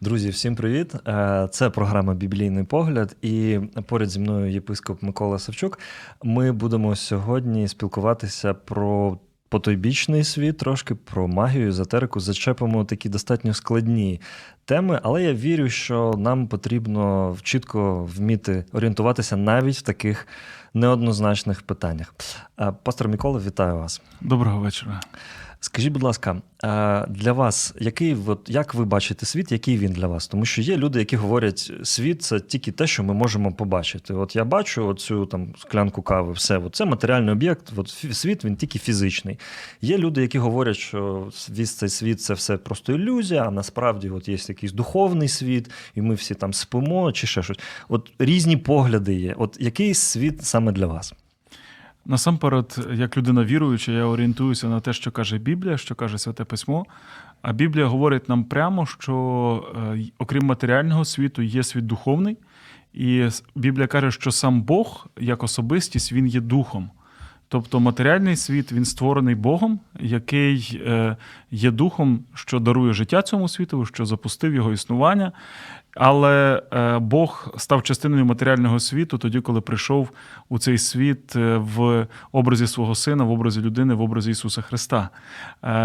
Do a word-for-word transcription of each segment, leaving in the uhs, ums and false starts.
Друзі, всім привіт! Це програма «Біблійний погляд» і поряд зі мною єпископ Микола Савчук. Ми будемо сьогодні спілкуватися про потойбічний світ, трошки про магію, езотерику. Зачепимо такі достатньо складні теми, але я вірю, що нам потрібно чітко вміти орієнтуватися навіть в таких неоднозначних питаннях. Пастор Микола, вітаю вас. Доброго вечора. Скажіть, будь ласка, для вас, який, як ви бачите світ, який він для вас? Тому що є люди, які говорять, світ – це тільки те, що ми можемо побачити. От я бачу оцю там склянку кави, все, от це матеріальний об'єкт, от світ, він тільки фізичний. Є люди, які говорять, що весь цей світ – це все просто ілюзія, а насправді от є якийсь духовний світ, і ми всі там спимо, чи ще щось. От різні погляди є. От який світ саме для вас? Насамперед, як людина віруюча, я орієнтуюся на те, що каже Біблія, що каже Святе Письмо. А Біблія говорить нам прямо, що окрім матеріального світу є світ духовний. І Біблія каже, що сам Бог, як особистість, він є духом. Тобто матеріальний світ, він створений Богом, який є духом, що дарує життя цьому світу, що запустив його існування. Але Бог став частиною матеріального світу тоді, коли прийшов у цей світ в образі свого Сина, в образі людини, в образі Ісуса Христа.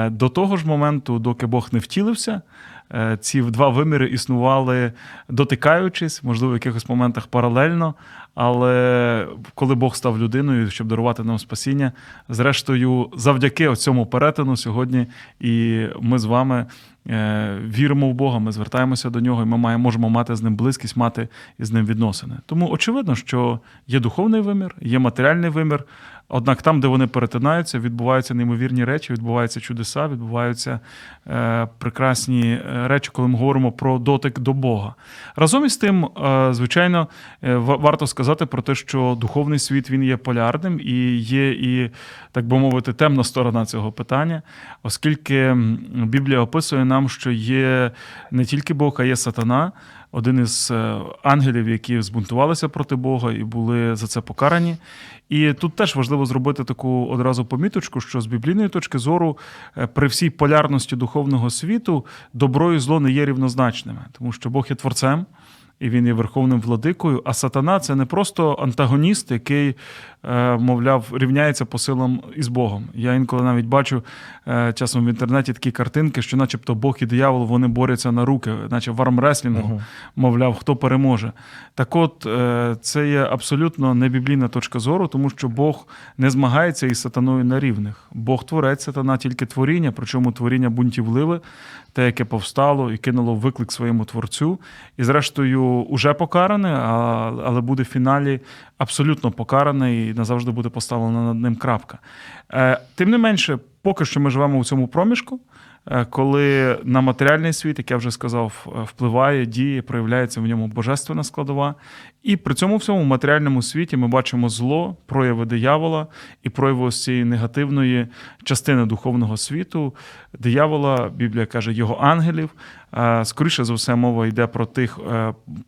До того ж моменту, доки Бог не втілився, ці два виміри існували дотикаючись, можливо, в якихось моментах паралельно, але коли Бог став людиною, щоб дарувати нам спасіння, зрештою, завдяки цьому перетину сьогодні і ми з вами віримо в Бога, ми звертаємося до Нього, і ми маємо, можемо мати з Ним близькість, мати з Ним відносини. Тому очевидно, що є духовний вимір, є матеріальний вимір, однак там, де вони перетинаються, відбуваються неймовірні речі, відбуваються чудеса, відбуваються е, прекрасні речі, коли ми говоримо про дотик до Бога. Разом із тим, е, звичайно, е, варто сказати про те, що духовний світ, він є полярним і є, і, так би мовити, темна сторона цього питання, оскільки Біблія описує нам, що є не тільки Бог, а є сатана, один із ангелів, які збунтувалися проти Бога і були за це покарані. І тут теж важливо зробити таку одразу поміточку, що з біблійної точки зору при всій полярності духовного світу добро і зло не є рівнозначними, тому що Бог є творцем, і він є верховним владикою, а сатана – це не просто антагоніст, який, мовляв, рівняється по силам із Богом. Я інколи навіть бачу часом в інтернеті такі картинки, що начебто Бог і диявол, вони борються на руки, наче в армреслінгу, uh-huh. мовляв, хто переможе. Так от, це є абсолютно небіблійна точка зору, тому що Бог не змагається із сатаною на рівних. Бог творець, сатана тільки творіння, причому творіння бунтівливе, те, яке повстало і кинуло виклик своєму творцю. І зрештою, уже покараний, але буде в фіналі абсолютно покараний і назавжди буде поставлена над ним крапка. Тим не менше, поки що ми живемо у цьому проміжку, коли на матеріальний світ, як я вже сказав, впливає, діє, проявляється в ньому божественна складова. І при цьому всьому в матеріальному світі ми бачимо зло, прояви диявола і прояви ось цієї негативної частини духовного світу. Диявола, Біблія каже, його ангелів. Скоріше за все, мова йде про тих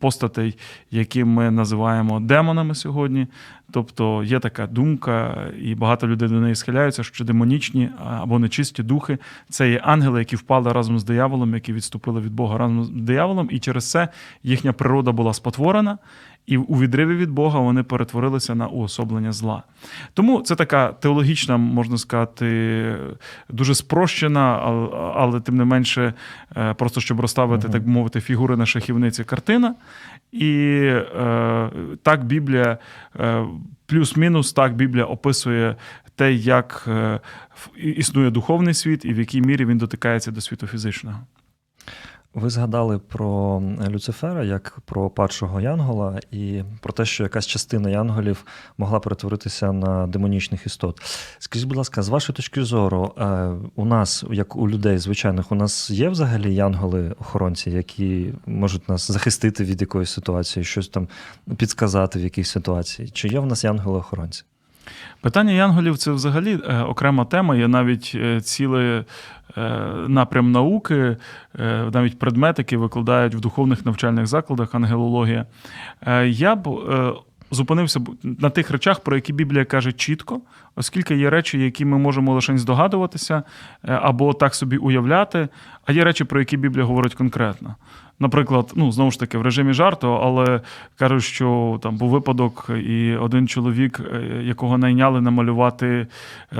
постатей, які ми називаємо демонами сьогодні. Тобто є така думка, і багато людей до неї схиляються, що демонічні або нечисті духи – це є ангели, які впали разом з дияволом, які відступили від Бога разом з дияволом, і через це їхня природа була спотворена, і у відриві від Бога вони перетворилися на уособлення зла. Тому це така теологічна, можна сказати, дуже спрощена, але тим не менше, просто щоб розставити, так би мовити, фігури на шахівниці картина. І е, так Біблія, е, плюс-мінус, так Біблія описує те, як е, існує духовний світ і в якій мірі він дотикається до світу фізичного. Ви згадали про Люцифера як про падшого янгола і про те, що якась частина янголів могла перетворитися на демонічних істот. Скажіть, будь ласка, з вашої точки зору, у нас, як у людей звичайних, у нас є взагалі янголи-охоронці, які можуть нас захистити від якоїсь ситуації, щось там підсказати в якійсь ситуації? Чи є в нас янголи-охоронці? Питання янголів – це взагалі окрема тема, є навіть цілий напрям науки, навіть предмет, який викладають в духовних навчальних закладах, ангелологія. Я б зупинився на тих речах, про які Біблія каже чітко, оскільки є речі, які ми можемо лише здогадуватися або так собі уявляти, а є речі, про які Біблія говорить конкретно. Наприклад, ну, знову ж таки, в режимі жарту, але кажуть, що там був випадок, і один чоловік, якого найняли намалювати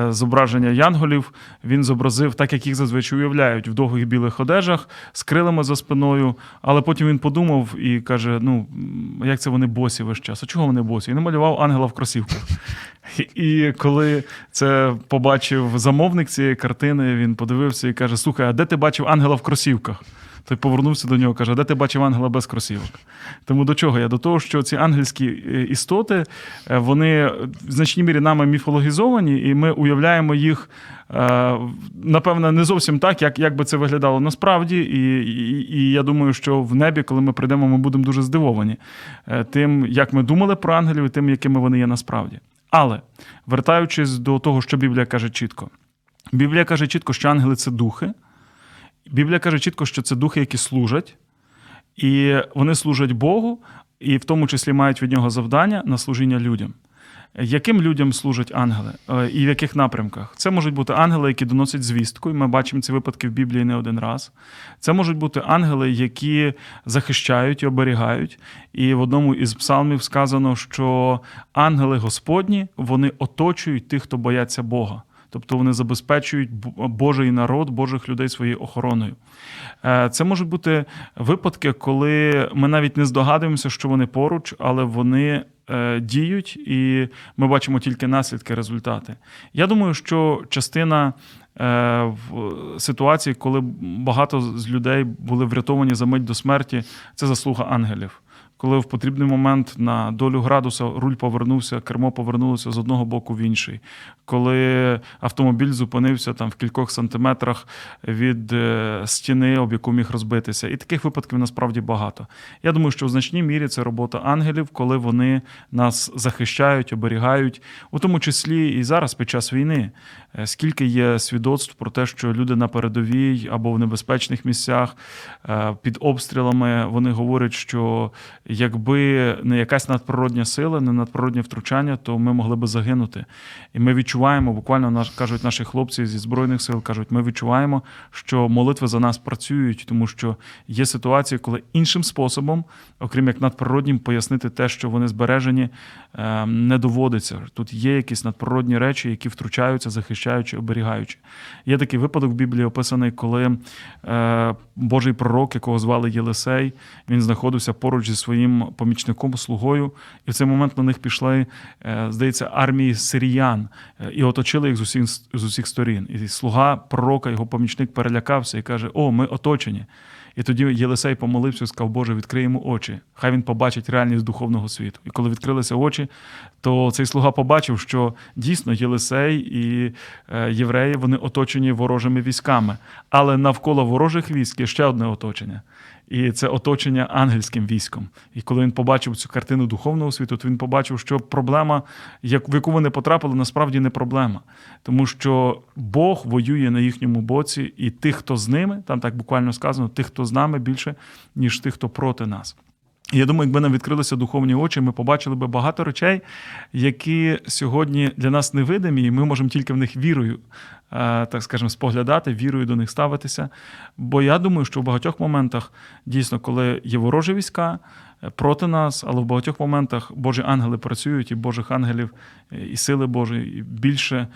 зображення янголів, він зобразив так, як їх зазвичай уявляють, в довгих білих одежах, з крилами за спиною, але потім він подумав і каже, ну, як це вони босі весь час, а чого вони босі? І намалював ангела в кросівках. І коли це побачив замовник цієї картини, він подивився і каже, слухай, а де ти бачив ангела в кросівках? Той повернувся до нього, каже, а де ти бачив ангела без кросівок? Тому до чого я? До того, що ці ангельські істоти, вони в значній мірі нами міфологізовані, і ми уявляємо їх, напевно, не зовсім так, як, як би це виглядало насправді. І, і, і я думаю, що в небі, коли ми прийдемо, ми будемо дуже здивовані тим, як ми думали про ангелів, і тим, якими вони є насправді. Але, вертаючись до того, що Біблія каже чітко. Біблія каже чітко, що ангели – це духи. Біблія каже чітко, що це духи, які служать, і вони служать Богу, і в тому числі мають від нього завдання на служіння людям. Яким людям служать ангели і в яких напрямках? Це можуть бути ангели, які доносять звістку, і ми бачимо ці випадки в Біблії не один раз. Це можуть бути ангели, які захищають і оберігають. І в одному із псалмів сказано, що ангели Господні, вони оточують тих, хто бояться Бога. Тобто вони забезпечують Божий народ, Божих людей своєю охороною. Це можуть бути випадки, коли ми навіть не здогадуємося, що вони поруч, але вони діють, і ми бачимо тільки наслідки, результати. Я думаю, що частина в ситуації, коли багато з людей були врятовані за мить до смерті, це заслуга ангелів. Коли в потрібний момент на долю градуса руль повернувся, кермо повернулося з одного боку в інший. Коли автомобіль зупинився там в кількох сантиметрах від стіни, об яку міг розбитися. І таких випадків насправді багато. Я думаю, що в значній мірі це робота ангелів, коли вони нас захищають, оберігають. У тому числі і зараз, під час війни. Скільки є свідоцтв про те, що люди на передовій або в небезпечних місцях під обстрілами, вони говорять, що якби не якась надприродня сила, не надприроднє втручання, то ми могли би загинути. І ми відчуваємо, буквально кажуть наші хлопці зі Збройних сил, кажуть, ми відчуваємо, що молитви за нас працюють, тому що є ситуації, коли іншим способом, окрім як надприроднім, пояснити те, що вони збережені, не доводиться. Тут є якісь надприродні речі, які втручаються, захищаючи, оберігаючи. Є такий випадок в Біблії описаний, коли Божий пророк, якого звали Єлисей, він знаходився поруч зі своїм помічником, слугою, і в цей момент на них пішли, здається, армії сиріян, і оточили їх з усіх, з усіх сторін. І слуга пророка, його помічник перелякався і каже, о, ми оточені. І тоді Єлисей помолився і сказав, Боже, відкриємо очі, хай він побачить реальність духовного світу. І коли відкрилися очі, то цей слуга побачив, що дійсно Єлисей і євреї, вони оточені ворожими військами. Але навколо ворожих військ є ще одне оточення. І це оточення ангельським військом. І коли він побачив цю картину духовного світу, то він побачив, що проблема, в яку вони потрапили, насправді не проблема. Тому що Бог воює на їхньому боці, і тих, хто з ними, там так буквально сказано, тих, хто з нами, більше, ніж тих, хто проти нас. Я думаю, якби нам відкрилися духовні очі, ми побачили би багато речей, які сьогодні для нас невидимі, і ми можемо тільки в них вірою, так скажемо, споглядати, вірою до них ставитися. Бо я думаю, що в багатьох моментах, дійсно, коли є ворожі війська проти нас, але в багатьох моментах Божі ангели працюють, і Божих ангелів, і сили Божої більше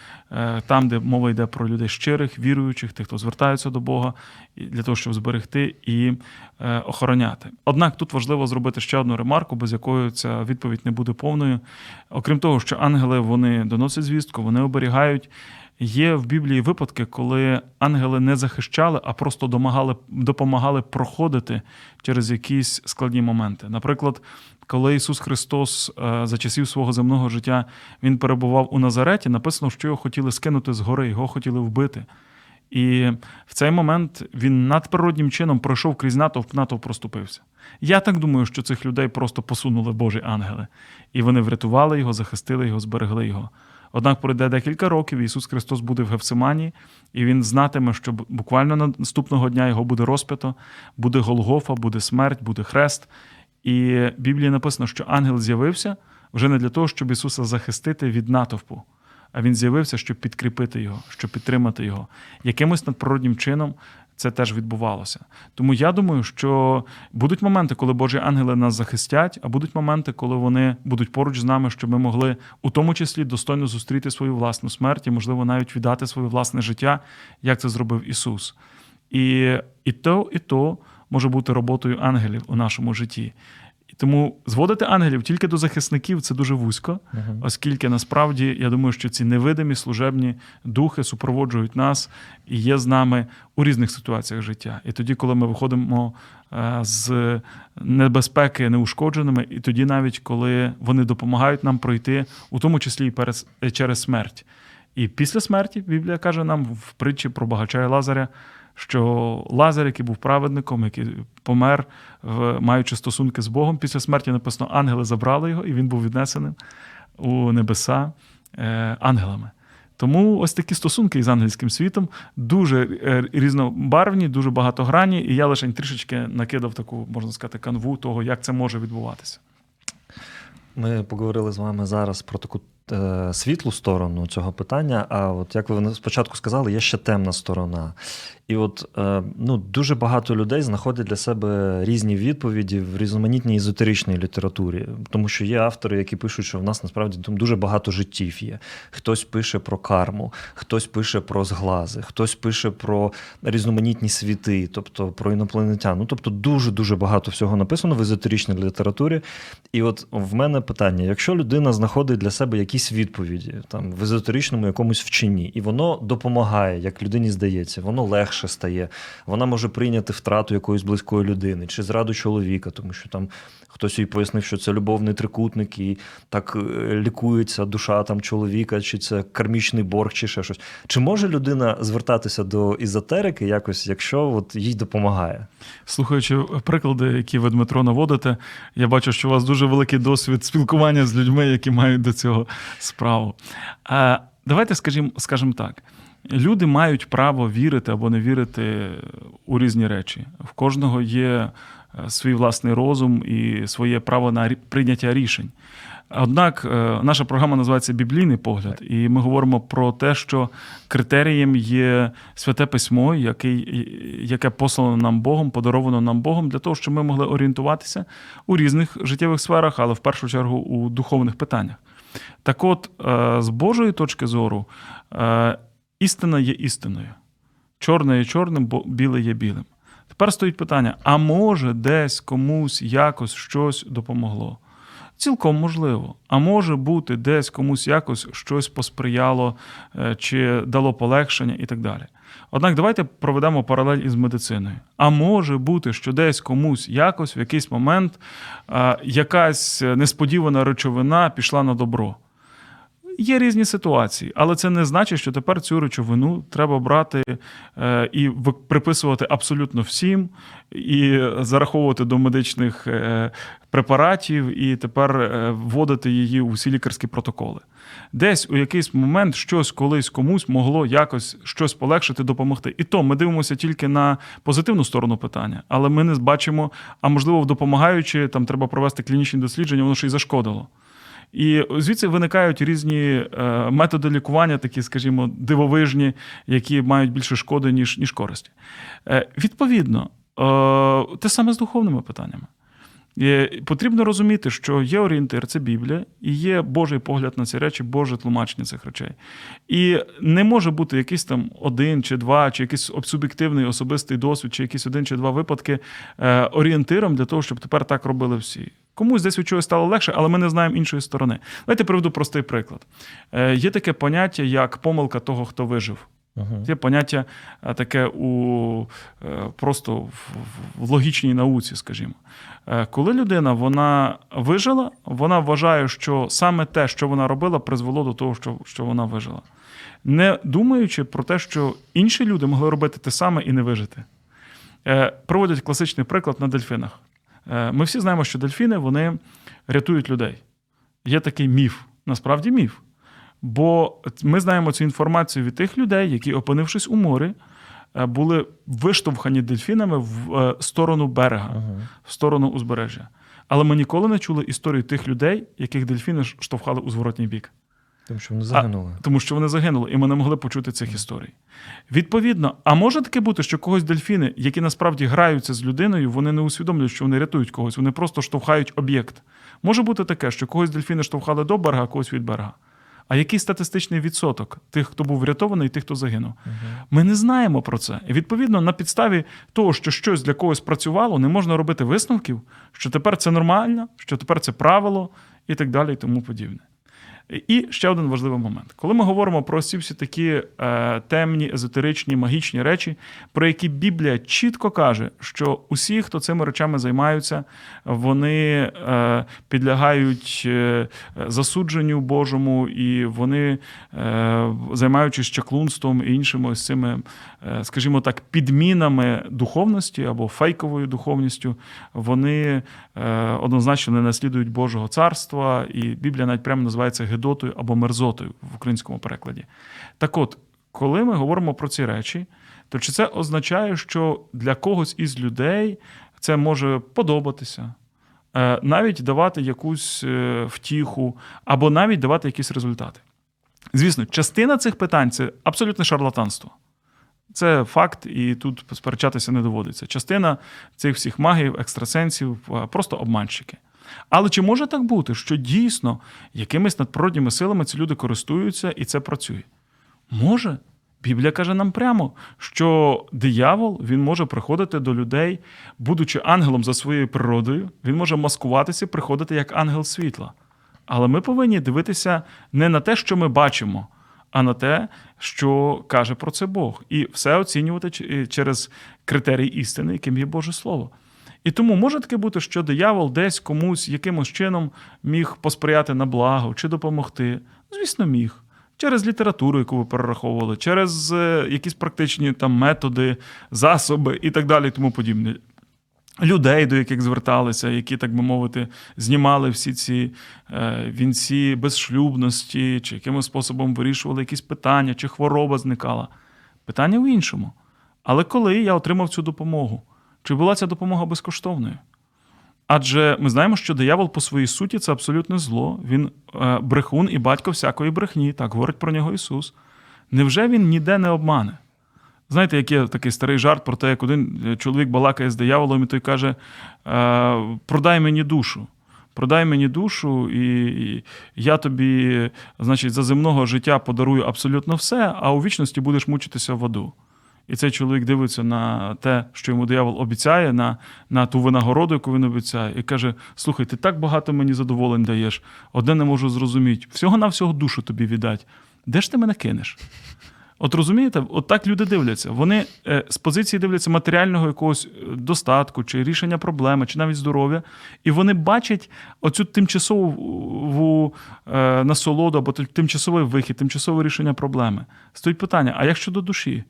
там, де мова йде про людей щирих, віруючих, тих, хто звертається до Бога, для того, щоб зберегти і охороняти. Однак тут важливо зробити ще одну ремарку, без якої ця відповідь не буде повною. Окрім того, що ангели, вони доносять звістку, вони оберігають, Є в Біблії випадки, коли ангели не захищали, а просто домагали, допомагали проходити через якісь складні моменти. Наприклад, коли Ісус Христос за часів свого земного життя він перебував у Назареті, написано, що його хотіли скинути з гори, його хотіли вбити. І в цей момент він надприроднім чином пройшов крізь натовп, натовп проступився. Я так думаю, що цих людей просто посунули Божі ангели. І вони врятували його, захистили його, зберегли його. Однак пройде декілька років, Ісус Христос буде в Гефсиманії, і він знатиме, що буквально наступного дня його буде розп'ято, буде Голгофа, буде смерть, буде хрест. І в Біблії написано, що ангел з'явився вже не для того, щоб Ісуса захистити від натовпу, а він з'явився, щоб підкріпити його, щоб підтримати його. Якимось надприроднім чином це теж відбувалося. Тому я думаю, що будуть моменти, коли Божі ангели нас захистять, а будуть моменти, коли вони будуть поруч з нами, щоб ми могли у тому числі достойно зустріти свою власну смерть і, можливо, навіть віддати своє власне життя, як це зробив Ісус. І, і то, і то може бути роботою ангелів у нашому житті. Тому зводити ангелів тільки до захисників – це дуже вузько, uh-huh. оскільки насправді, я думаю, що ці невидимі служебні духи супроводжують нас і є з нами у різних ситуаціях життя. І тоді, коли ми виходимо з небезпеки неушкодженими, і тоді навіть, коли вони допомагають нам пройти, у тому числі і перед, через смерть. І після смерті, Біблія каже нам в притчі про багача і Лазаря, що Лазар, який був праведником, який помер, маючи стосунки з Богом, після смерті написано, ангели забрали його, і він був віднесений у небеса ангелами. Тому ось такі стосунки із ангельським світом дуже різнобарвні, дуже багатогранні, і я лише трішечки накидав таку, можна сказати, канву того, як це може відбуватися. Ми поговорили з вами зараз про таку е, світлу сторону цього питання, а от як ви спочатку сказали, є ще темна сторона. І от е, ну, дуже багато людей знаходять для себе різні відповіді в різноманітній езотеричній літературі, тому що є автори, які пишуть, що в нас насправді дуже багато життів є. Хтось пише про карму, хтось пише про зглази, хтось пише про різноманітні світи, тобто про інопланетян. Ну, тобто дуже-дуже багато всього написано в езотеричній літературі. І от в мене питання, якщо людина знаходить для себе якісь відповіді там, в езотеричному якомусь вченні, і воно допомагає, як людині здається, воно легше стає. Вона може прийняти втрату якоїсь близької людини чи зраду чоловіка, тому що там хтось їй пояснив, що це любовний трикутник і так лікується душа там чоловіка, чи це кармічний борг, чи ще щось. Чи може людина звертатися до езотерики якось, якщо от їй допомагає? Слухаючи приклади, які ви, Дмитро, наводите, я бачу, що у вас дуже великий досвід спілкування з людьми, які мають до цього справу. А давайте скажімо, скажімо так. Люди мають право вірити або не вірити у різні речі. В кожного є свій власний розум і своє право на прийняття рішень. Однак наша програма називається «Біблійний погляд», і ми говоримо про те, що критерієм є Святе Письмо, яке послано нам Богом, подаровано нам Богом, для того, щоб ми могли орієнтуватися у різних життєвих сферах, але в першу чергу у духовних питаннях. Так от, з Божої точки зору, істина є істиною. Чорне є чорним, бо біле є білим. Тепер стоїть питання, а може десь комусь якось щось допомогло? Цілком можливо. А може бути десь комусь якось щось посприяло, чи дало полегшення і так далі. Однак давайте проведемо паралель із медициною. А може бути, що десь комусь якось в якийсь момент якась несподівана речовина пішла на добро. Є різні ситуації, але це не значить, що тепер цю речовину треба брати і приписувати абсолютно всім, і зараховувати до медичних препаратів, і тепер вводити її у всі лікарські протоколи. Десь у якийсь момент щось колись комусь могло якось щось полегшити, допомогти. І то ми дивимося тільки на позитивну сторону питання, але ми не бачимо, а можливо, допомагаючи, там треба провести клінічні дослідження, воно ще й зашкодило. І звідси виникають різні методи лікування, такі, скажімо, дивовижні, які мають більше шкоди, ніж, ніж користі. Відповідно, те саме з духовними питаннями. Потрібно розуміти, що є орієнтир, це Біблія, і є Божий погляд на ці речі, Боже тлумачення цих речей. І не може бути якийсь там один чи два, чи якийсь суб'єктивний особистий досвід, чи якісь один чи два випадки орієнтиром для того, щоб тепер так робили всі. Комусь десь від чогось стало легше, але ми не знаємо іншої сторони. Давайте приведу простий приклад. Е, є таке поняття, як помилка того, хто вижив. Є поняття таке у, просто в, в логічній науці, скажімо. Коли людина вона вижила, вона вважає, що саме те, що вона робила, призвело до того, що, що вона вижила. Не думаючи про те, що інші люди могли робити те саме і не вижити. Проводять класичний приклад на дельфінах. Ми всі знаємо, що дельфіни, вони рятують людей. Є такий міф, насправді міф. Бо ми знаємо цю інформацію від тих людей, які, опинившись у морі, були виштовхані дельфінами в сторону берега, ага. в сторону узбережжя. Але ми ніколи не чули історію тих людей, яких дельфіни штовхали у зворотній бік. Тому що вони загинули. А, тому що вони загинули, і ми не могли почути цих історій. Відповідно, а може таке бути, що когось дельфіни, які насправді граються з людиною, вони не усвідомлюють, що вони рятують когось, вони просто штовхають об'єкт. Може бути таке, що когось дельфіни штовхали до берега, а когось від берега. А який статистичний відсоток тих, хто був врятований, і тих, хто загинув? Угу. Ми не знаємо про це. І, відповідно, на підставі того, що щось для когось працювало, не можна робити висновків, що тепер це нормально, що тепер це правило і так далі, і тому подібне. І ще один важливий момент. Коли ми говоримо про ці всі такі е, темні, езотеричні, магічні речі, про які Біблія чітко каже, що усі, хто цими речами займаються, вони е, підлягають е, засудженню Божому, і вони, е, займаючись чаклунством і іншими ось цими, е, скажімо так, підмінами духовності або фейковою духовністю, вони е, однозначно не наслідують Божого царства, і Біблія навіть прямо називає це гидотою або мерзотою в українському перекладі. Так от, коли ми говоримо про ці речі, то чи це означає, що для когось із людей це може подобатися, навіть давати якусь втіху, або навіть давати якісь результати? Звісно, частина цих питань – це абсолютне шарлатанство. Це факт, і тут сперечатися не доводиться. Частина цих всіх магів, екстрасенсів – просто обманщики. Але чи може так бути, що дійсно якимись надприродніми силами ці люди користуються і це працює? Може. Біблія каже нам прямо, що диявол, він може приходити до людей, будучи ангелом за своєю природою, він може маскуватися і приходити як ангел світла. Але ми повинні дивитися не на те, що ми бачимо, а на те, що каже про це Бог. І все оцінювати через критерій істини, яким є Боже Слово. І тому може таке бути, що диявол десь комусь якимось чином міг посприяти на благо чи допомогти. Звісно, міг. Через літературу, яку ви перераховували, через якісь практичні там методи, засоби і так далі, і тому подібне. Людей, до яких зверталися, які, так би мовити, знімали всі ці вінці безшлюбності, чи якимось способом вирішували якісь питання, чи хвороба зникала. Питання в іншому. Але коли я отримав цю допомогу? Чи була ця допомога безкоштовною? Адже ми знаємо, що диявол по своїй суті – це абсолютне зло. Він брехун і батько всякої брехні. Так говорить про нього Ісус. Невже він ніде не обмане? Знаєте, як є такий старий жарт про те, як один чоловік балакає з дияволом, і той каже: «Продай мені душу. Продай мені душу, і я тобі, значить, за земного життя подарую абсолютно все, а у вічності будеш мучитися в аду». І цей чоловік дивиться на те, що йому диявол обіцяє, на, на ту винагороду, яку він обіцяє, і каже: «Слухай, ти так багато мені задоволень даєш, одне не можу зрозуміти, всього-навсього душу тобі віддать. Де ж ти мене кинеш?» От розумієте, от так люди дивляться. Вони з позиції дивляться матеріального якогось достатку, чи рішення проблеми, чи навіть здоров'я, і вони бачать оцю тимчасову насолоду, або тимчасовий вихід, тимчасове рішення проблеми. Стоїть питання: а як щодо душі?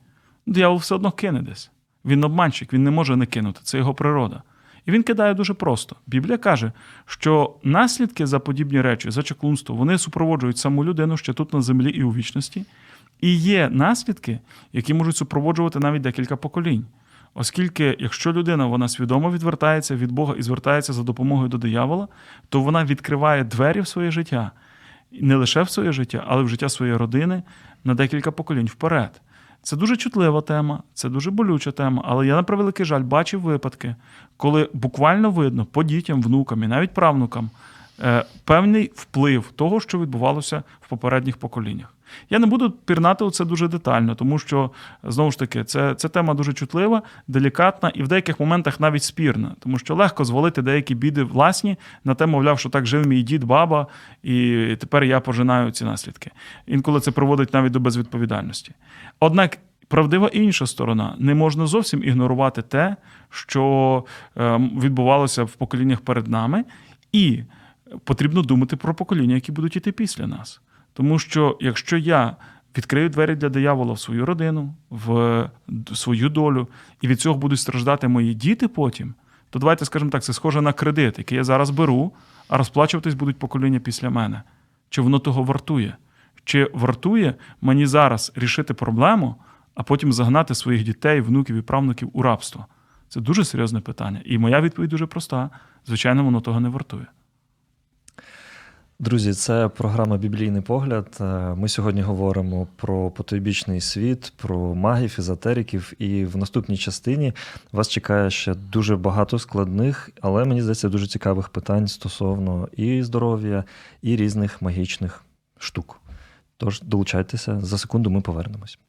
Диявол все одно кине десь. Він обманщик, він не може не кинути. Це його природа. І він кидає дуже просто. Біблія каже, що наслідки за подібні речі, за чаклунство, вони супроводжують саму людину ще тут на землі і у вічності. І є наслідки, які можуть супроводжувати навіть декілька поколінь. Оскільки, якщо людина, вона свідомо відвертається від Бога і звертається за допомогою до диявола, то вона відкриває двері в своє життя. І не лише в своє життя, але й в життя своєї родини на декілька поколінь вперед. Це дуже чутлива тема, це дуже болюча тема, але я, на превеликий жаль, бачив випадки, коли буквально видно по дітям, внукам і навіть правнукам певний вплив того, що відбувалося в попередніх поколіннях. Я не буду пірнати у це дуже детально, тому що, знову ж таки, це, це тема дуже чутлива, делікатна і в деяких моментах навіть спірна, тому що легко звалити деякі біди власні на те, мовляв, що так жив мій дід, баба, і тепер я пожинаю ці наслідки. Інколи це приводить навіть до безвідповідальності. Однак правдива інша сторона. Не можна зовсім ігнорувати те, що відбувалося в поколіннях перед нами, і потрібно думати про покоління, які будуть іти після нас. Тому що якщо я відкрию двері для диявола в свою родину, в свою долю, і від цього будуть страждати мої діти потім, то давайте, скажімо так, це схоже на кредит, який я зараз беру, а розплачуватись будуть покоління після мене. Чи воно того вартує? Чи вартує мені зараз рішити проблему, а потім загнати своїх дітей, внуків і правнуків у рабство? Це дуже серйозне питання. І моя відповідь дуже проста. Звичайно, воно того не вартує. Друзі, це програма «Біблійний погляд». Ми сьогодні говоримо про потойбічний світ, про магів, езотериків. І в наступній частині вас чекає ще дуже багато складних, але, мені здається, дуже цікавих питань стосовно і здоров'я, і різних магічних штук. Тож долучайтеся, за секунду ми повернемось.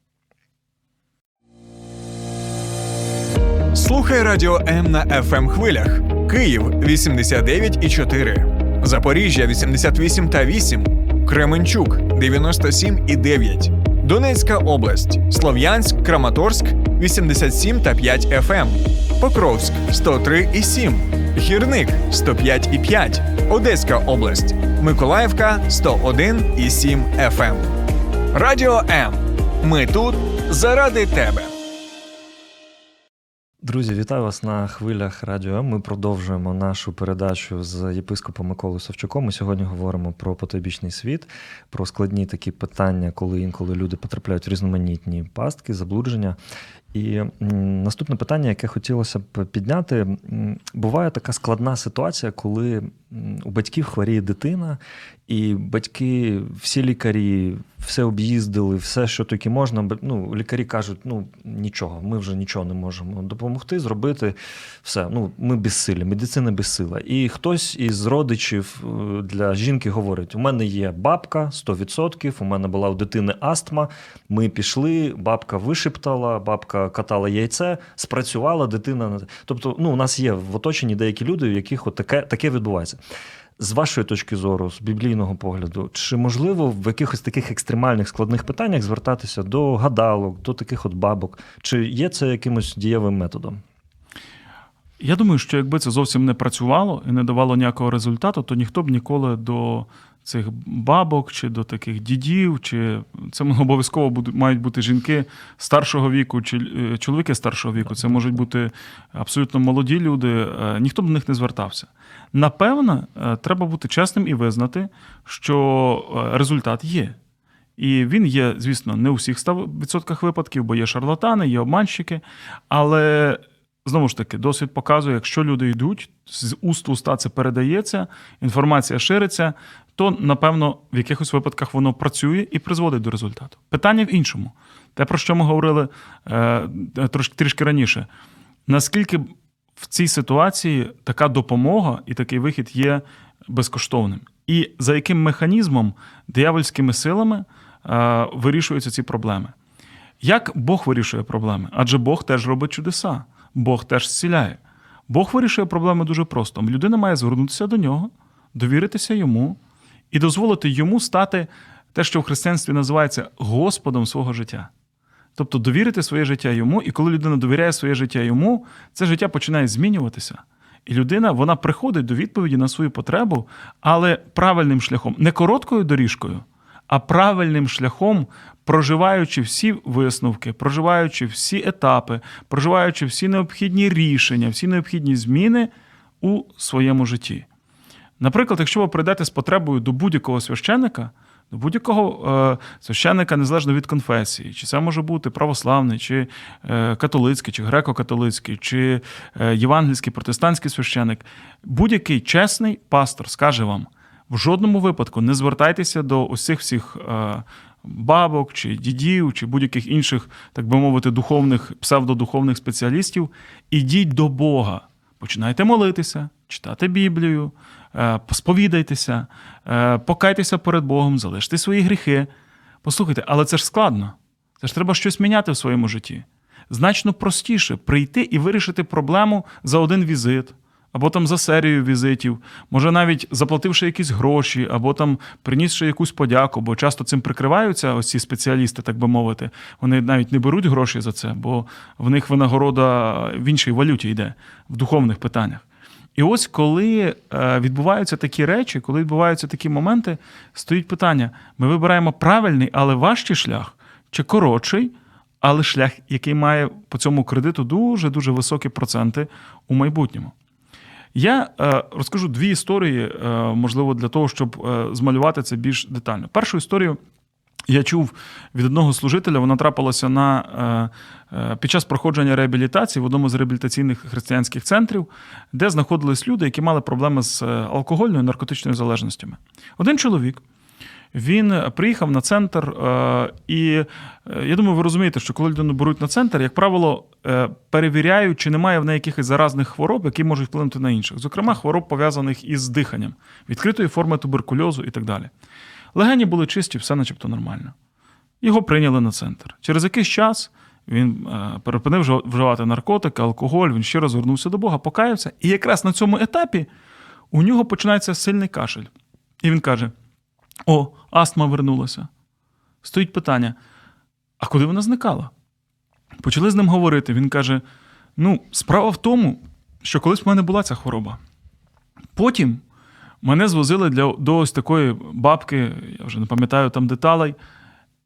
Слухай Радіо М на еф ем-хвилях. Київ вісімдесят дев'ять і чотири. Запоріжжя вісімдесят вісім та вісім, Кременчук дев'яносто сім і дев'ять, Донецька область, Слов'янськ, Краматорськ вісімдесят сім та п'ять еф ем, Покровськ сто три і сім, Хірник сто п'ять і п'ять, Одеська область, Миколаївка сто один і сім еф ем. Радіо М. Ми тут заради тебе. Друзі, вітаю вас на хвилях Радіо М. Ми продовжуємо нашу передачу з єпископом Миколою Савчуком. Ми сьогодні говоримо про потойбічний світ, про складні такі питання, коли інколи люди потрапляють в різноманітні пастки, заблудження. І наступне питання, яке хотілося б підняти. Буває така складна ситуація, коли у батьків хворіє дитина, і батьки, всі лікарі, все об'їздили, все, що тільки можна. Ну, лікарі кажуть, ну, нічого, ми вже нічого не можемо допомогти, зробити все. Ну, ми безсилі, медицина безсила. І хтось із родичів для жінки говорить, у мене є бабка, сто відсотків, у мене була у дитини астма, ми пішли, бабка вишептала, бабка катала яйце, спрацювала дитина. Тобто, ну, у нас є в оточенні деякі люди, у яких от таке, таке відбувається. З вашої точки зору, з біблійного погляду, чи можливо в якихось таких екстремальних складних питаннях звертатися до гадалок, до таких от бабок? Чи є це якимось дієвим методом? Я думаю, що якби це зовсім не працювало і не давало ніякого результату, то ніхто б ніколи до цих бабок, чи до таких дідів, чи це обов'язково будуть, мають бути жінки старшого віку, чи чоловіки старшого віку. Це можуть бути абсолютно молоді люди. Ніхто б до них не звертався. Напевно, треба бути чесним і визнати, що результат є. І він є, звісно, не у всіх ста відсотках випадків, бо є шарлатани, є обманщики, але... Знову ж таки, досвід показує, якщо люди йдуть, з уст в уста це передається, інформація шириться, то, напевно, в якихось випадках воно працює і призводить до результату. Питання в іншому. Те, про що ми говорили е, трошки, трішки раніше. Наскільки в цій ситуації така допомога і такий вихід є безкоштовним? І за яким механізмом, диявольськими силами е, вирішуються ці проблеми? Як Бог вирішує проблеми? Адже Бог теж робить чудеса. Бог теж зціляє. Бог вирішує проблеми дуже просто. Людина має звернутися до нього, довіритися йому і дозволити йому стати те, що в християнстві називається Господом свого життя. Тобто довірити своє життя йому, і коли людина довіряє своє життя йому, це життя починає змінюватися. І людина, вона приходить до відповіді на свою потребу, але правильним шляхом, не короткою доріжкою, а правильним шляхом, проживаючи всі висновки, проживаючи всі етапи, проживаючи всі необхідні рішення, всі необхідні зміни у своєму житті. Наприклад, якщо ви прийдете з потребою до будь-якого священника, до будь-якого священника, незалежно від конфесії, чи це може бути православний, чи католицький, чи греко-католицький, чи євангельський, протестантський священник, будь-який чесний пастор скаже вам, в жодному випадку не звертайтеся до ось цих всіх бабок, чи дідів, чи будь-яких інших, так би мовити, духовних, псевдодуховних спеціалістів. Ідіть до Бога. Починайте молитися, читати Біблію, сповідайтеся, покайтеся перед Богом, залиште свої гріхи. Послухайте, але це ж складно. Це ж треба щось міняти в своєму житті. Значно простіше прийти і вирішити проблему за один візит, або там за серію візитів, може навіть заплативши якісь гроші, або там принісши якусь подяку, бо часто цим прикриваються ось ці спеціалісти, так би мовити. Вони навіть не беруть гроші за це, бо в них винагорода в іншій валюті йде, в духовних питаннях. І ось коли відбуваються такі речі, коли відбуваються такі моменти, стоїть питання, ми вибираємо правильний, але важчий шлях, чи коротший, але шлях, який має по цьому кредиту дуже-дуже високі проценти у майбутньому. Я розкажу дві історії, можливо, для того, щоб змалювати це більш детально. Першу історію я чув від одного служителя, вона трапилася на, під час проходження реабілітації в одному з реабілітаційних християнських центрів, де знаходились люди, які мали проблеми з алкогольною і наркотичною залежністями. Один чоловік, він приїхав на центр, і я думаю, ви розумієте, що коли людину беруть на центр, як правило, перевіряють, чи немає в неї якихось заразних хвороб, які можуть вплинути на інших. Зокрема, хвороб, пов'язаних із диханням, відкритої форми туберкульозу і так далі. Легені були чисті, все начебто нормально. Його прийняли на центр. Через якийсь час він перепинив вживати наркотики, алкоголь, він ще раз звернувся до Бога, покаявся. І якраз на цьому етапі у нього починається сильний кашель. І він каже: о, астма вернулася. Стоїть питання, а куди вона зникала? Почали з ним говорити. Він каже, ну, справа в тому, що колись в мене була ця хвороба. Потім мене звозили для, до ось такої бабки, я вже не пам'ятаю там деталей,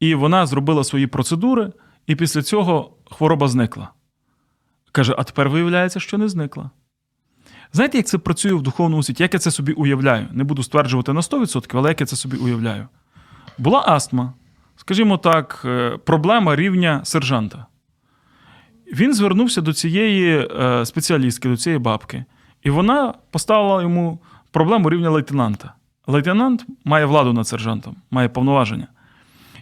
і вона зробила свої процедури, і після цього хвороба зникла. Каже, а тепер виявляється, що не зникла. Знаєте, як це працює в духовному світі? Як я це собі уявляю? Не буду стверджувати на сто відсотків, але як я це собі уявляю. Була астма, скажімо так, проблема рівня сержанта. Він звернувся до цієї спеціалістки, до цієї бабки, і вона поставила йому проблему рівня лейтенанта. Лейтенант має владу над сержантом, має повноваження.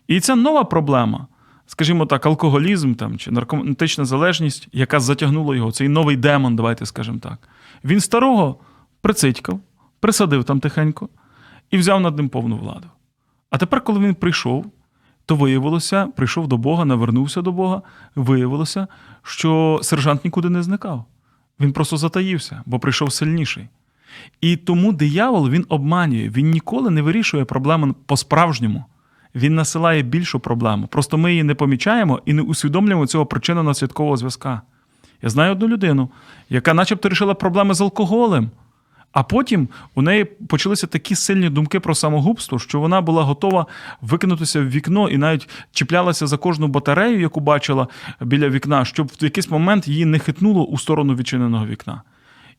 І ця нова проблема, скажімо так, алкоголізм там, чи наркотична залежність, яка затягнула його, цей новий демон, давайте скажемо так, він старого прицитькав, присадив там тихенько і взяв над ним повну владу. А тепер, коли він прийшов, то виявилося, прийшов до Бога, навернувся до Бога, виявилося, що сержант нікуди не зникав. Він просто затаївся, бо прийшов сильніший. І тому диявол, він обманює, він ніколи не вирішує проблему по-справжньому. Він насилає більшу проблему. Просто ми її не помічаємо і не усвідомлюємо цього причинно-наслідкового зв'язка. Я знаю одну людину, яка начебто рішила проблеми з алкоголем, а потім у неї почалися такі сильні думки про самогубство, що вона була готова викинутися в вікно і навіть чіплялася за кожну батарею, яку бачила біля вікна, щоб в якийсь момент її не хитнуло у сторону відчиненого вікна.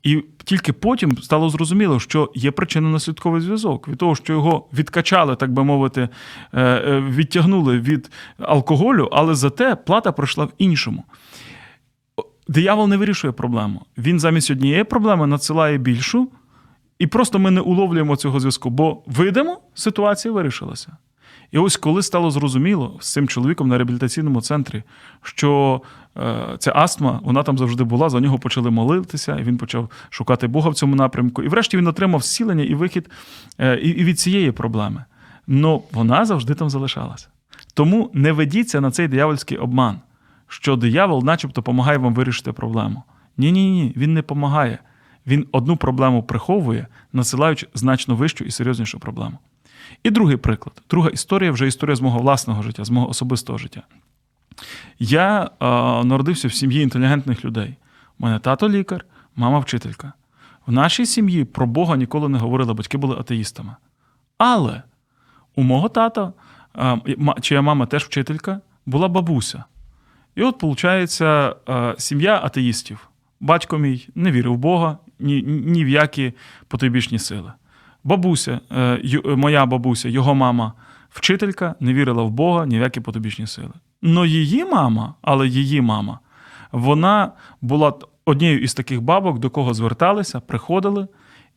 І тільки потім стало зрозуміло, що є причинно-наслідковий зв'язок від того, що його відкачали, так би мовити, відтягнули від алкоголю, але зате плата пройшла в іншому. Диявол не вирішує проблему. Він замість однієї проблеми надсилає більшу, і просто ми не уловлюємо цього зв'язку, бо видимо, ситуація вирішилася. І ось коли стало зрозуміло з цим чоловіком на реабілітаційному центрі, що е, ця астма, вона там завжди була, за нього почали молитися, і він почав шукати Бога в цьому напрямку. І врешті він отримав зцілення і вихід е, і від цієї проблеми. Но вона завжди там залишалася. Тому не ведіться на цей диявольський обман, що диявол начебто допомагає вам вирішити проблему. Ні-ні-ні, він не допомагає. Він одну проблему приховує, насилаючи значно вищу і серйознішу проблему. І другий приклад, друга історія, вже історія з мого власного життя, з мого особистого життя. Я е, народився в сім'ї інтелігентних людей. У мене тато лікар, мама вчителька. В нашій сім'ї про Бога ніколи не говорили, батьки були атеїстами. Але у мого тата, е, чия мама теж вчителька, була бабуся. І от, виходить, е, сім'я атеїстів. Батько мій не вірив в Бога, ні, ні в які потойбічні сили. Бабуся, моя бабуся, його мама, вчителька, не вірила в Бога, ні в які потойбічні сили. Но її мама, але її мама, вона була однією із таких бабок, до кого зверталися, приходили,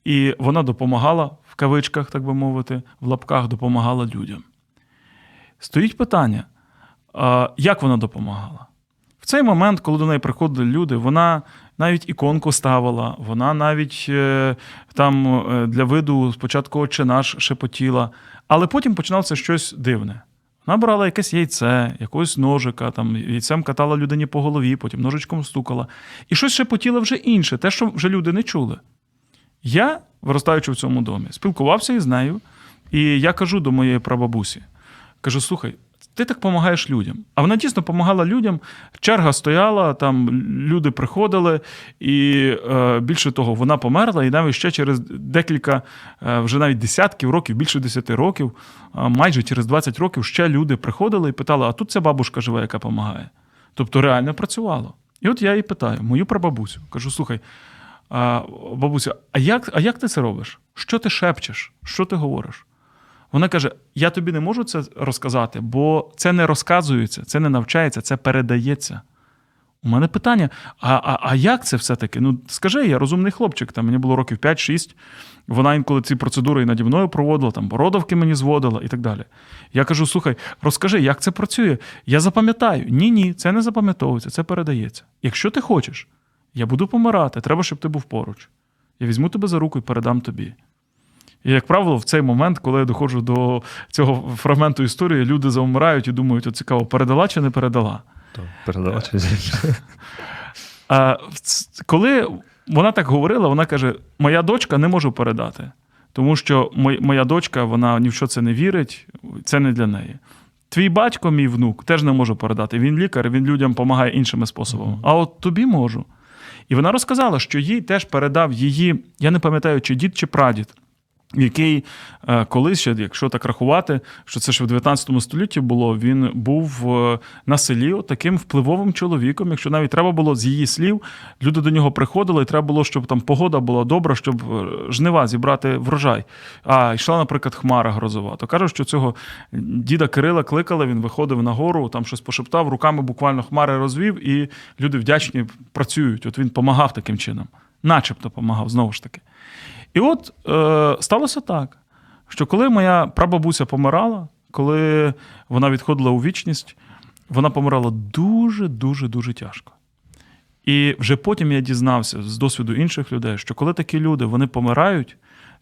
і вона допомагала, в кавичках, так би мовити, в лапках, допомагала людям. Стоїть питання, як вона допомагала? В цей момент, коли до неї приходили люди, вона навіть іконку ставила, вона навіть там для виду спочатку «Отче наш» шепотіла, але потім починалося щось дивне. Вона брала якесь яйце, якогось ножика, там, яйцем катала людині по голові, потім ножичком стукала. І щось ще потіла вже інше, те, що вже люди не чули. Я, виростаючи в цьому домі, спілкувався із нею, і я кажу до моєї прабабусі, кажу, слухай, ти так допомагаєш людям. А вона дійсно допомагала людям, черга стояла, там люди приходили, і більше того, вона померла, і навіть ще через декілька, вже навіть десятків років, більше десяти років, майже через двадцять років ще люди приходили і питали, а тут ця бабушка живе, яка допомагає. Тобто реально працювало. І от я її питаю, мою прабабусю, кажу, слухай, бабуся, а як, а як ти це робиш? Що ти шепчеш? Що ти говориш? Вона каже, я тобі не можу це розказати, бо це не розказується, це не навчається, це передається. У мене питання, а, а, а як це все-таки? Ну, скажи, я розумний хлопчик, там, мені було років п'ять-шість, вона інколи ці процедури і наді мною проводила, там, бородавки мені зводила і так далі. Я кажу, слухай, розкажи, як це працює? Я запам'ятаю. Ні-ні, це не запам'ятовується, це передається. Якщо ти хочеш, я буду помирати, треба, щоб ти був поруч. Я візьму тебе за руку і передам тобі. І, як правило, в цей момент, коли я доходжу до цього фрагменту історії, люди завмирають і думають, о, цікаво, передала чи не передала? То, передала чи не. Коли вона так говорила, вона каже, моя дочка не можу передати, тому що моя дочка, вона ні в що це не вірить, це не для неї. Твій батько, мій внук, теж не можу передати, він лікар, він людям допомагає іншими способами, mm-hmm. а от тобі можу. І вона розказала, що їй теж передав її, я не пам'ятаю, чи дід, чи прадід, який колись, якщо так рахувати, що це ж в дев'ятнадцятому столітті було, він був на селі таким впливовим чоловіком, якщо навіть треба було з її слів, люди до нього приходили, і треба було, щоб там погода була добра, щоб жнива зібрати врожай. А йшла, наприклад, хмара грозова. То кажуть, що цього діда Кирила кликали, він виходив на гору, там щось пошептав, руками буквально хмари розвів, і люди вдячні працюють. От він помагав таким чином. Начебто помагав, знову ж таки. І от е, сталося так, що коли моя прабабуся помирала, коли вона відходила у вічність, вона помирала дуже-дуже-дуже тяжко. І вже потім я дізнався з досвіду інших людей, що коли такі люди, вони помирають,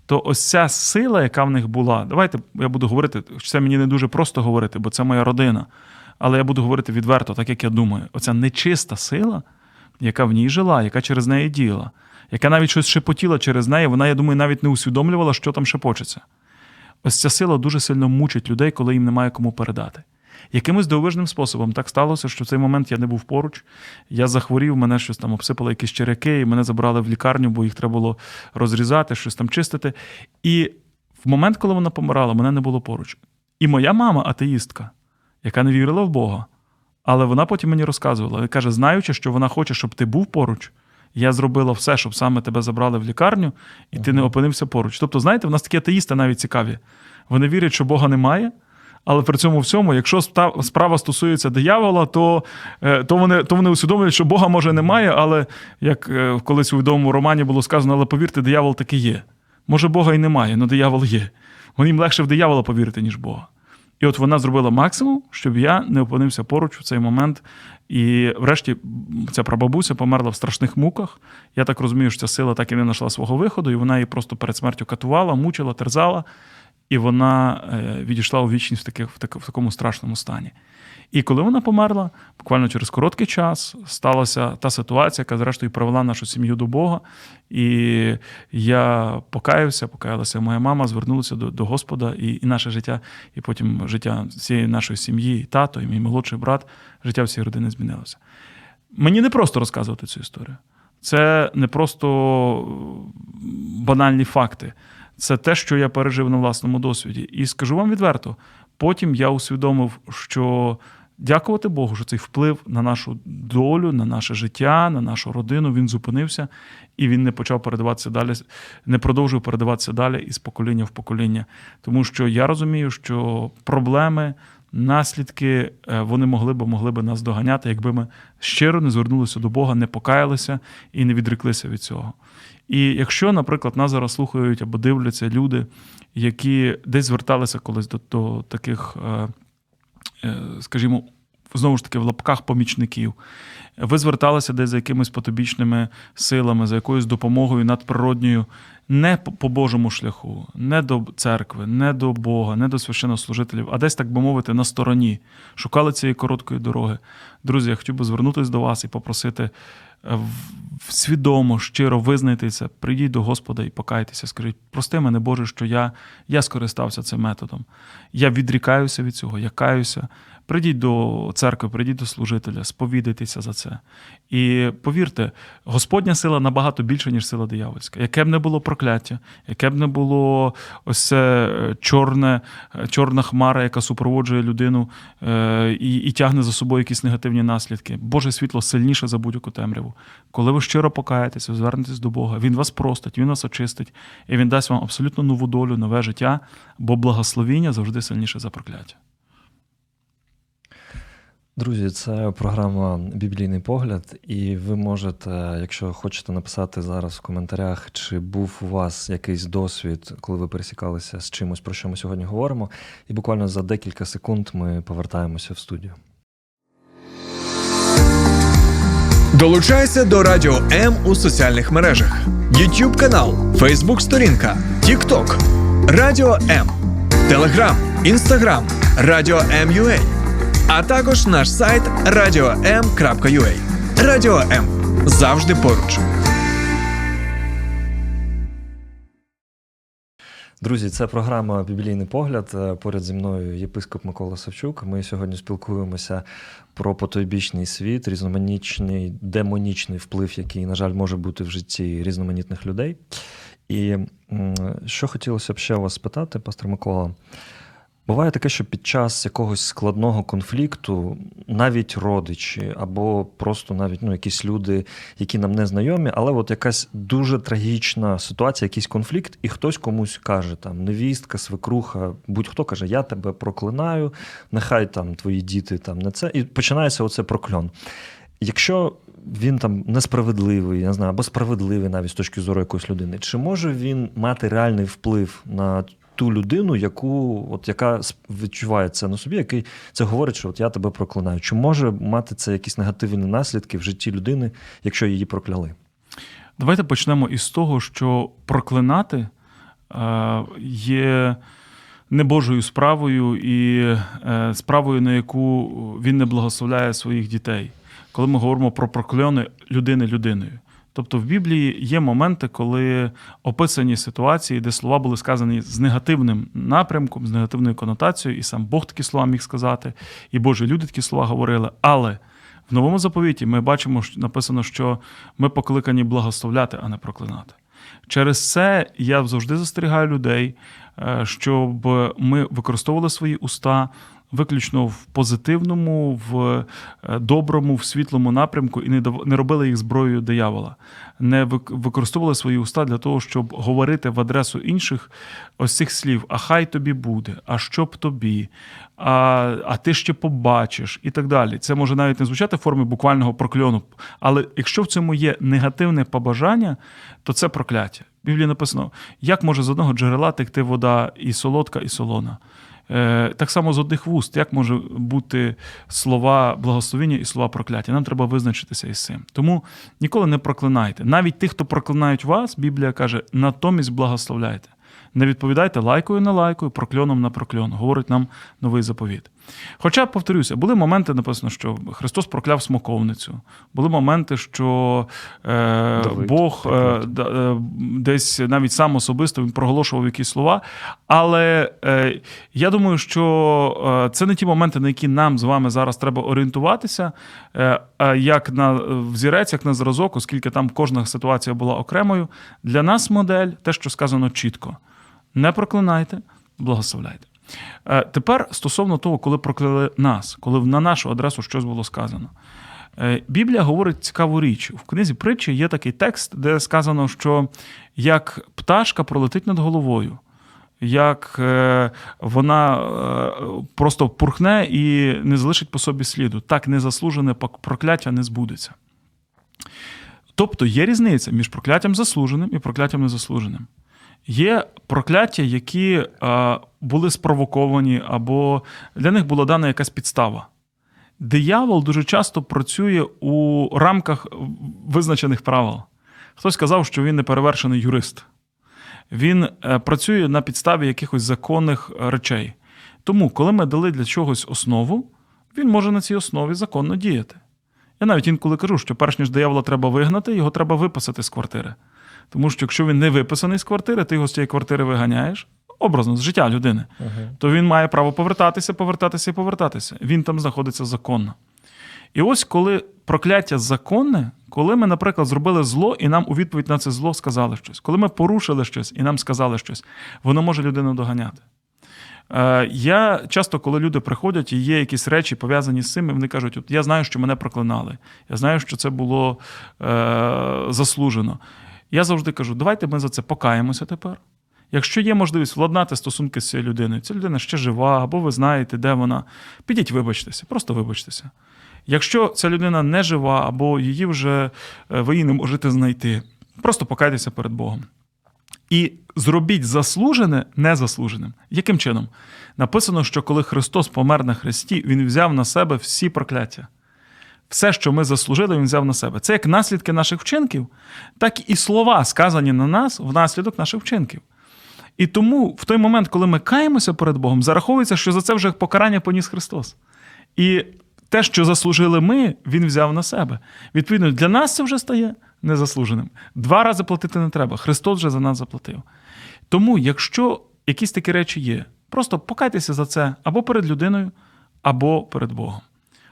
то ось ця сила, яка в них була, давайте я буду говорити, це мені не дуже просто говорити, бо це моя родина, але я буду говорити відверто, так як я думаю, оця нечиста сила, яка в ній жила, яка через неї діяла, яка навіть щось шепотіла через неї, вона, я думаю, навіть не усвідомлювала, що там шепочеться. Ось ця сила дуже сильно мучить людей, коли їм немає кому передати. Якимось дивовижним способом так сталося, що в цей момент я не був поруч, я захворів, мене щось там обсипало, якісь черяки, і мене забрали в лікарню, бо їх треба було розрізати, щось там чистити. І в момент, коли вона помирала, мене не було поруч. І моя мама атеїстка, яка не вірила в Бога, але вона потім мені розказувала, каже, знаючи, що вона хоче, щоб ти був поруч, я зробила все, щоб саме тебе забрали в лікарню, і ти не опинився поруч. Тобто, знаєте, в нас такі атеїсти навіть цікаві. Вони вірять, що Бога немає, але при цьому всьому, якщо справа стосується диявола, то, то, вони, то вони усвідомлюють, що Бога, може, немає, але, як колись у відомому романі було сказано, але повірте, диявол таки є. Може, Бога і немає, але диявол є. Їм легше в диявола повірити, ніж Бога. І от вона зробила максимум, щоб я не опинився поруч в цей момент. І врешті ця прабабуся померла в страшних муках. Я так розумію, що ця сила так і не знайшла свого виходу, і вона її просто перед смертю катувала, мучила, терзала, і вона відійшла у вічність в, таких, в, таких, в такому страшному стані. І коли вона померла, буквально через короткий час сталася та ситуація, яка зрештою привела нашу сім'ю до Бога. І я покаявся, покаялася моя мама, звернулася до, до Господа, і, і наше життя, і потім життя всієї нашої сім'ї, і тато, і мій молодший брат, життя всієї родини змінилося. Мені не просто розказувати цю історію. Це не просто банальні факти. Це те, що я пережив на власному досвіді. І скажу вам відверто, потім я усвідомив, що дякувати Богу, що цей вплив на нашу долю, на наше життя, на нашу родину, він зупинився, і він не почав передаватися далі, не продовжив передаватися далі із покоління в покоління. Тому що я розумію, що проблеми, наслідки, вони могли б, могли б нас доганяти, якби ми щиро не звернулися до Бога, не покаялися і не відреклися від цього. І якщо, наприклад, нас зараз слухають або дивляться люди, які десь зверталися колись до, до таких, скажімо, знову ж таки, в лапках помічників. Ви зверталися десь за якимись потойбічними силами, за якоюсь допомогою надприродньою, не по Божому шляху, не до церкви, не до Бога, не до священнослужителів, а десь, так би мовити, на стороні. Шукали цієї короткої дороги. Друзі, я хотів би звернутися до вас і попросити свідомо, щиро визнайтеся, прийдіть до Господа і покайтеся, скажіть: прости мене, Боже, що я, я скористався цим методом. Я відрікаюся від цього, я каюся. Прийдіть до церкви, прийдіть до служителя, сповідайтеся за це. І повірте, Господня сила набагато більша, ніж сила диявольська. Яке б не було прокляття, яке б не було ось це чорне, чорна хмара, яка супроводжує людину і, і тягне за собою якісь негативні наслідки. Боже світло сильніше за будь-яку темряву. Коли ви щиро покаєтеся, звернетесь до Бога, Він вас простить, Він вас очистить, і Він дасть вам абсолютно нову долю, нове життя, бо благословіння завжди сильніше за прокляття. Друзі, це програма «Біблійний погляд», і ви можете, якщо хочете, написати зараз в коментарях, чи був у вас якийсь досвід, коли ви пересікалися з чимось, про що ми сьогодні говоримо. І буквально за декілька секунд ми повертаємося в студію. Долучайся до Радіо М у соціальних мережах. YouTube канал, Facebook сторінка, TikTok, Радіо М, Telegram, Instagram, Радіо М.ua. А також наш сайт радіо ем крапка ю а. Радіо М. Завжди поруч. Друзі, це програма «Біблійний погляд». Поряд зі мною єпископ Микола Савчук. Ми сьогодні спілкуємося про потойбічний світ, різноманітний, демонічний вплив, який, на жаль, може бути в житті різноманітних людей. І що хотілося б ще у вас спитати, пастор Микола. Буває таке, що під час якогось складного конфлікту навіть родичі або просто навіть ну, якісь люди, які нам не знайомі, але от якась дуже трагічна ситуація, якийсь конфлікт, і хтось комусь каже, там, невістка, свекруха, будь-хто каже, я тебе проклинаю, нехай там твої діти там не це, і починається оце прокльон. Якщо він там несправедливий, я не знаю, або справедливий навіть з точки зору якоїсь людини, чи може він мати реальний вплив на ту людину, яку, от, яка відчуває це на собі, який це говорить, що от я тебе проклинаю. Чи може мати це якісь негативні наслідки в житті людини, якщо її прокляли? Давайте почнемо із того, що проклинати є не Божою справою і справою, на яку він не благословляє своїх дітей. Коли ми говоримо про прокльони людини людиною. Тобто в Біблії є моменти, коли описані ситуації, де слова були сказані з негативним напрямком, з негативною конотацією, і сам Бог такі слова міг сказати, і Божі люди такі слова говорили. Але в Новому Заповіті ми бачимо, що написано, що ми покликані благословляти, а не проклинати. Через це я завжди застерігаю людей, щоб ми використовували свої уста виключно в позитивному, в доброму, в світлому напрямку і не робили їх зброєю диявола. Не використовували свої уста для того, щоб говорити в адресу інших ось цих слів «а хай тобі буде», «а що б тобі», а, «а ти ще побачиш» і так далі. Це може навіть не звучати в формі буквального прокльону, але якщо в цьому є негативне побажання, то це прокляття. В Біблії написано, як може з одного джерела текти вода і солодка, і солона. Так само з одних вуст, як може бути слова благословіння і слова прокляття. Нам треба визначитися із цим. Тому ніколи не проклинайте. Навіть тих, хто проклинають вас, Біблія каже, натомість благословляйте. Не відповідайте лайкою на лайкою, прокльоном на прокльон, говорить нам новий заповіт. Хоча, повторюся, були моменти, написано, що Христос прокляв смоковницю. Були моменти, що е, Бог е, десь навіть сам особисто він проголошував якісь слова. Але е, я думаю, що це не ті моменти, на які нам з вами зараз треба орієнтуватися, е, як на взірець, як на зразок, оскільки там кожна ситуація була окремою. Для нас модель, те, що сказано чітко. Не проклинайте, благословляйте. Тепер стосовно того, коли прокляли нас, коли на нашу адресу щось було сказано. Біблія говорить цікаву річ. В книзі притчі є такий текст, де сказано, що як пташка пролетить над головою, як вона просто пурхне і не залишить по собі сліду. Так незаслужене прокляття не збудеться. Тобто є різниця між прокляттям заслуженим і прокляттям незаслуженим. Є прокляття, які були спровоковані, або для них була дана якась підстава. диявол дуже часто працює у рамках визначених правил. Хтось казав, що він неперевершений юрист. Він працює на підставі якихось законних речей. Тому, коли ми дали для чогось основу, він може на цій основі законно діяти. Я навіть інколи кажу, що перш ніж диявола треба вигнати, його треба виписати з квартири. Тому що якщо він не виписаний з квартири, ти його з цієї квартири виганяєш, образно, з життя людини, uh-huh. то він має право повертатися, повертатися і повертатися. Він там знаходиться законно. І ось коли прокляття законне, коли ми, наприклад, зробили зло, і нам у відповідь на це зло сказали щось. Коли ми порушили щось, і нам сказали щось, воно може людину доганяти. Я часто, коли люди приходять, і є якісь речі пов'язані з цим, і вони кажуть, я знаю, що мене проклинали, я знаю, що це було е, заслужено. Я завжди кажу, давайте ми за це покаємося тепер. Якщо є можливість владнати стосунки з цією людиною, ця людина ще жива, або ви знаєте, де вона, підіть вибачтеся, просто вибачтеся. Якщо ця людина не жива, або її вже ви її не можете знайти, просто покайтеся перед Богом. І зробіть заслужене незаслуженим. Яким чином? Написано, що коли Христос помер на хресті, Він взяв на себе всі прокляття. Все, що ми заслужили, Він взяв на себе. Це як наслідки наших вчинків, так і слова, сказані на нас внаслідок наших вчинків. І тому в той момент, коли ми каємося перед Богом, зараховується, що за це вже покарання поніс Христос. І те, що заслужили ми, Він взяв на себе. Відповідно, для нас це вже стає незаслуженим. Два рази платити не треба. Христос вже за нас заплатив. Тому, якщо якісь такі речі є, просто покайтеся за це або перед людиною, або перед Богом.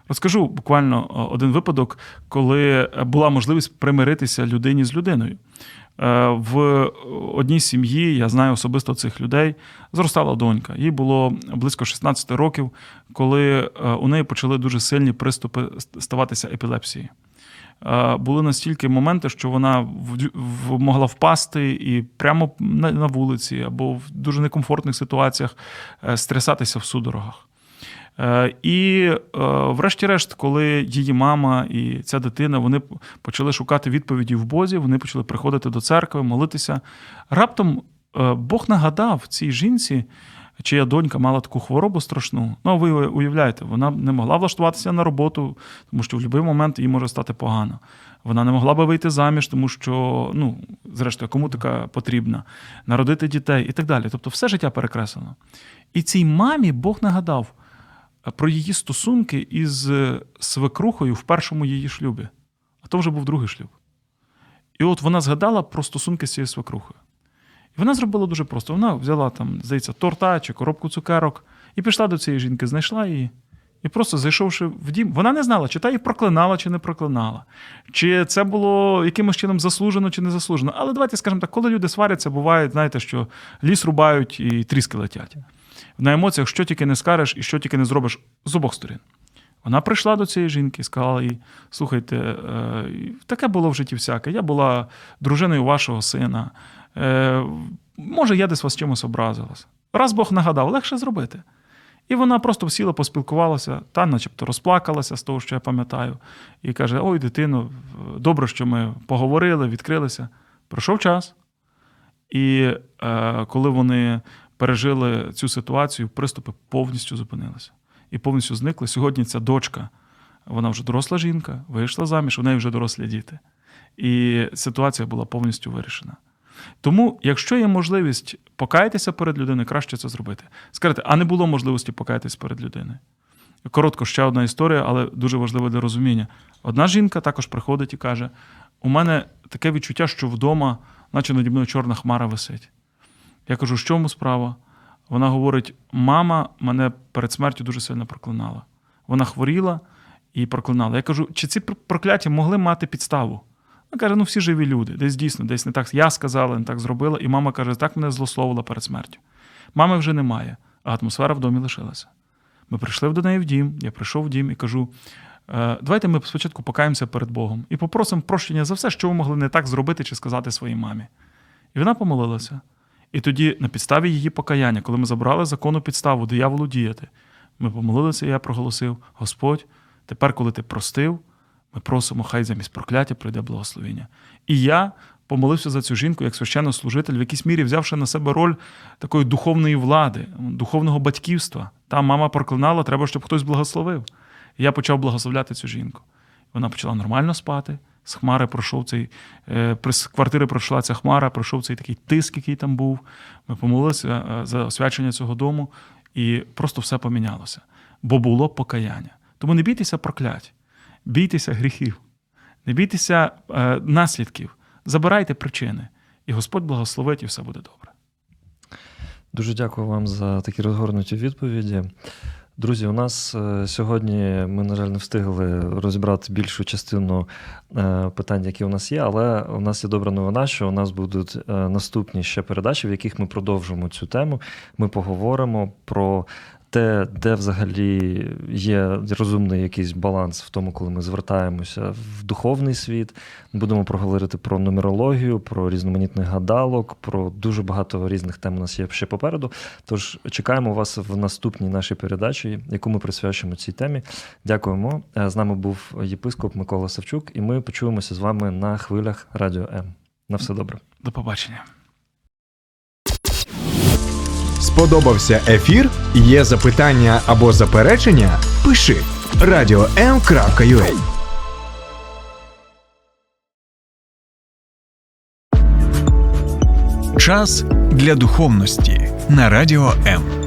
Розкажу буквально один випадок, коли була можливість примиритися людині з людиною. В одній сім'ї, я знаю особисто цих людей, зростала донька. Їй було близько шістнадцять років, коли у неї почали дуже сильні приступи ставатися епілепсії. Були настільки моменти, що вона могла впасти і прямо на вулиці, або в дуже некомфортних ситуаціях стрясатися в судорогах. І врешті-решт, коли її мама і ця дитина, вони почали шукати відповіді в Бозі, вони почали приходити до церкви, молитися. Раптом Бог нагадав цій жінці, чия донька мала таку хворобу страшну. Ну, а ви уявляєте, вона не могла влаштуватися на роботу, тому що в будь-який момент їй може стати погано. Вона не могла би вийти заміж, тому що, ну, зрештою, кому така потрібна, народити дітей і так далі. Тобто все життя перекреслено. І цій мамі Бог нагадав про її стосунки із свекрухою в першому її шлюбі. А то вже був другий шлюб. І от вона згадала про стосунки з цією свекрухою. І вона зробила дуже просто. Вона взяла там, здається, торта чи коробку цукерок і пішла до цієї жінки, знайшла її. І просто зайшовши в дім, вона не знала, чи та її проклинала, чи не проклинала. Чи це було якимось чином заслужено, чи не заслужено. Але давайте, скажемо так, коли люди сваряться, буває, знаєте, що ліс рубають і тріски летять. На емоціях що тільки не скажеш і що тільки не зробиш з обох сторін. Вона прийшла до цієї жінки і сказала їй, слухайте, таке було в житті всяке, я була дружиною вашого сина, може я десь вас чимось образилась. Раз Бог нагадав, легше зробити. І вона просто сіла, поспілкувалася, та начебто розплакалася з того, що я пам'ятаю, і каже, ой, дитино, добре, що ми поговорили, відкрилися. Пройшов час, і е, коли вони пережили цю ситуацію, приступи повністю зупинилися. І повністю зникли. Сьогодні ця дочка, вона вже доросла жінка, вийшла заміж, у неї вже дорослі діти. І ситуація була повністю вирішена. Тому, якщо є можливість покаятися перед людиною, краще це зробити. Скажете, а не було можливості покаятися перед людиною? Коротко, ще одна історія, але дуже важлива для розуміння. Одна жінка також приходить і каже, у мене таке відчуття, що вдома, наче наді мною чорна хмара висить. Я кажу, в чому справа? Вона говорить, мама мене перед смертю дуже сильно проклинала. Вона хворіла і проклинала. Я кажу, чи ці прокляття могли мати підставу? Вона каже, ну всі живі люди, десь дійсно, десь не так. Я сказала, не так зробила, і мама каже, так мене злословила перед смертю. Мами вже немає, а атмосфера в домі лишилася. Ми прийшли до неї в дім, я прийшов в дім і кажу, давайте ми спочатку покаємося перед Богом і попросимо прощення за все, що ви могли не так зробити чи сказати своїй мамі. І вона помолилася. І тоді на підставі її покаяння, коли ми забрали законну підставу дияволу діяти, ми помолилися, і я проголосив, Господь, тепер, коли ти простив, ми просимо, хай замість прокляття прийде благословіння. І я помолився за цю жінку як священнослужитель, в якійсь мірі взявши на себе роль такої духовної влади, духовного батьківства. Та мама проклинала, треба, щоб хтось благословив. Я почав благословляти цю жінку. Вона почала нормально спати. З хмари пройшов цей, з квартири пройшла ця хмара, пройшов цей такий тиск, який там був. Ми помолилися за освячення цього дому, і просто все помінялося. Бо було покаяння. Тому не бійтеся проклять, бійтеся гріхів, не бійтеся е, наслідків, забирайте причини, і Господь благословить, і все буде добре. Дуже дякую вам за такі розгорнуті відповіді. Друзі, у нас сьогодні, ми, на жаль, не встигли розібрати більшу частину питань, які у нас є, але у нас є добра новина, що у нас будуть наступні ще передачі, в яких ми продовжимо цю тему. Ми поговоримо про те, де взагалі є розумний якийсь баланс в тому, коли ми звертаємося в духовний світ. Будемо проговорити про нумерологію, про різноманітний гадалок, про дуже багато різних тем у нас є ще попереду. Тож чекаємо вас в наступній нашій передачі, яку ми присвячуємо цій темі. Дякуємо. З нами був єпископ Микола Савчук, і ми почуємося з вами на хвилях Радіо М. На все добре. До побачення. Сподобався ефір? Є запитання або заперечення? Пиши радіо крапка ем крапка ю а. Час для духовності на Радіо М.